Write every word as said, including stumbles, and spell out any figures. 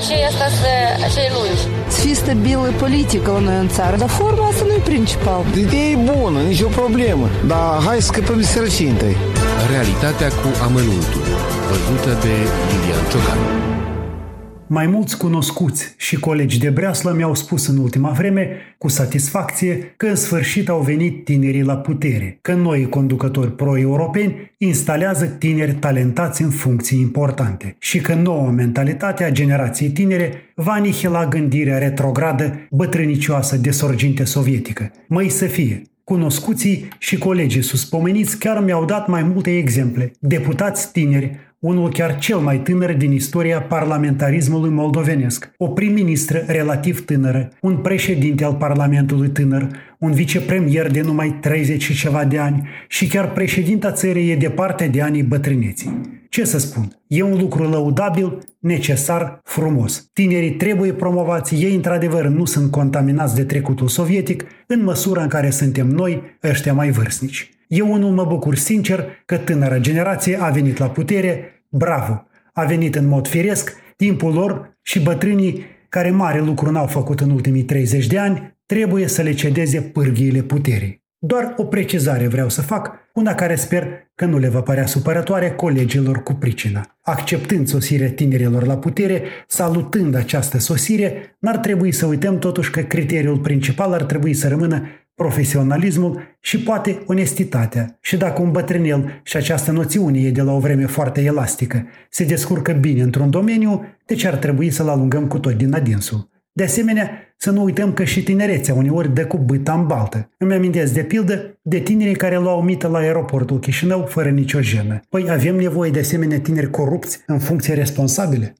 obicei asta cei lungi. Să fii stabilă politică la noi în țară, dar forma asta nu e principal. Ideea e bună, nicio problemă, dar hai să scăpăm de sărăcie întâi. Realitatea cu amănuntul, văzută de Lilian Ciocan. Mai mulți cunoscuți și colegi de breaslă mi-au spus în ultima vreme, cu satisfacție, că în sfârșit au venit tinerii la putere, că noi conducători pro-europeni instalează tineri talentați în funcții importante și că noua mentalitate a generației tinere va anihila gândirea retrogradă, bătrânicioasă de sorginte sovietică. Măi să fie! Cunoscuții și colegii suspomeniți chiar mi-au dat mai multe exemple. Deputați tineri, unul chiar cel mai tânăr din istoria parlamentarismului moldovenesc, o prim-ministră relativ tânără, un președinte al Parlamentului tânăr, un vicepremier de numai treizeci și ceva de ani și chiar președinta țării e departe de anii bătrâneții. Ce să spun? E un lucru lăudabil, necesar, frumos. Tinerii trebuie promovați, ei într-adevăr nu sunt contaminați de trecutul sovietic în măsura în care suntem noi, ăștia mai vârstnici. Eu unul mă bucur sincer că tânăra generație a venit la putere, bravo! A venit în mod firesc, timpul lor și bătrânii, care mare lucru n-au făcut în ultimii treizeci de ani, trebuie să le cedeze pârghiile puterii. Doar o precizare vreau să fac, una care sper că nu le va părea supărătoare colegilor cu pricina. Acceptând sosirea tinerilor la putere, salutând această sosire, n-ar trebui să uităm totuși că criteriul principal ar trebui să rămână profesionalismul și poate onestitatea. Și dacă un bătrânel, și această noțiune e de la o vreme foarte elastică, se descurcă bine într-un domeniu, deci ar trebui să-l alungăm cu tot din adinsul. De asemenea, să nu uităm că și tinerețea uneori dă cu bâta în baltă. Îmi amintesc de pildă de tinerii care luau mită la aeroportul Chișinău fără nicio jenă. Păi avem nevoie de asemenea tineri corupți în funcții responsabile?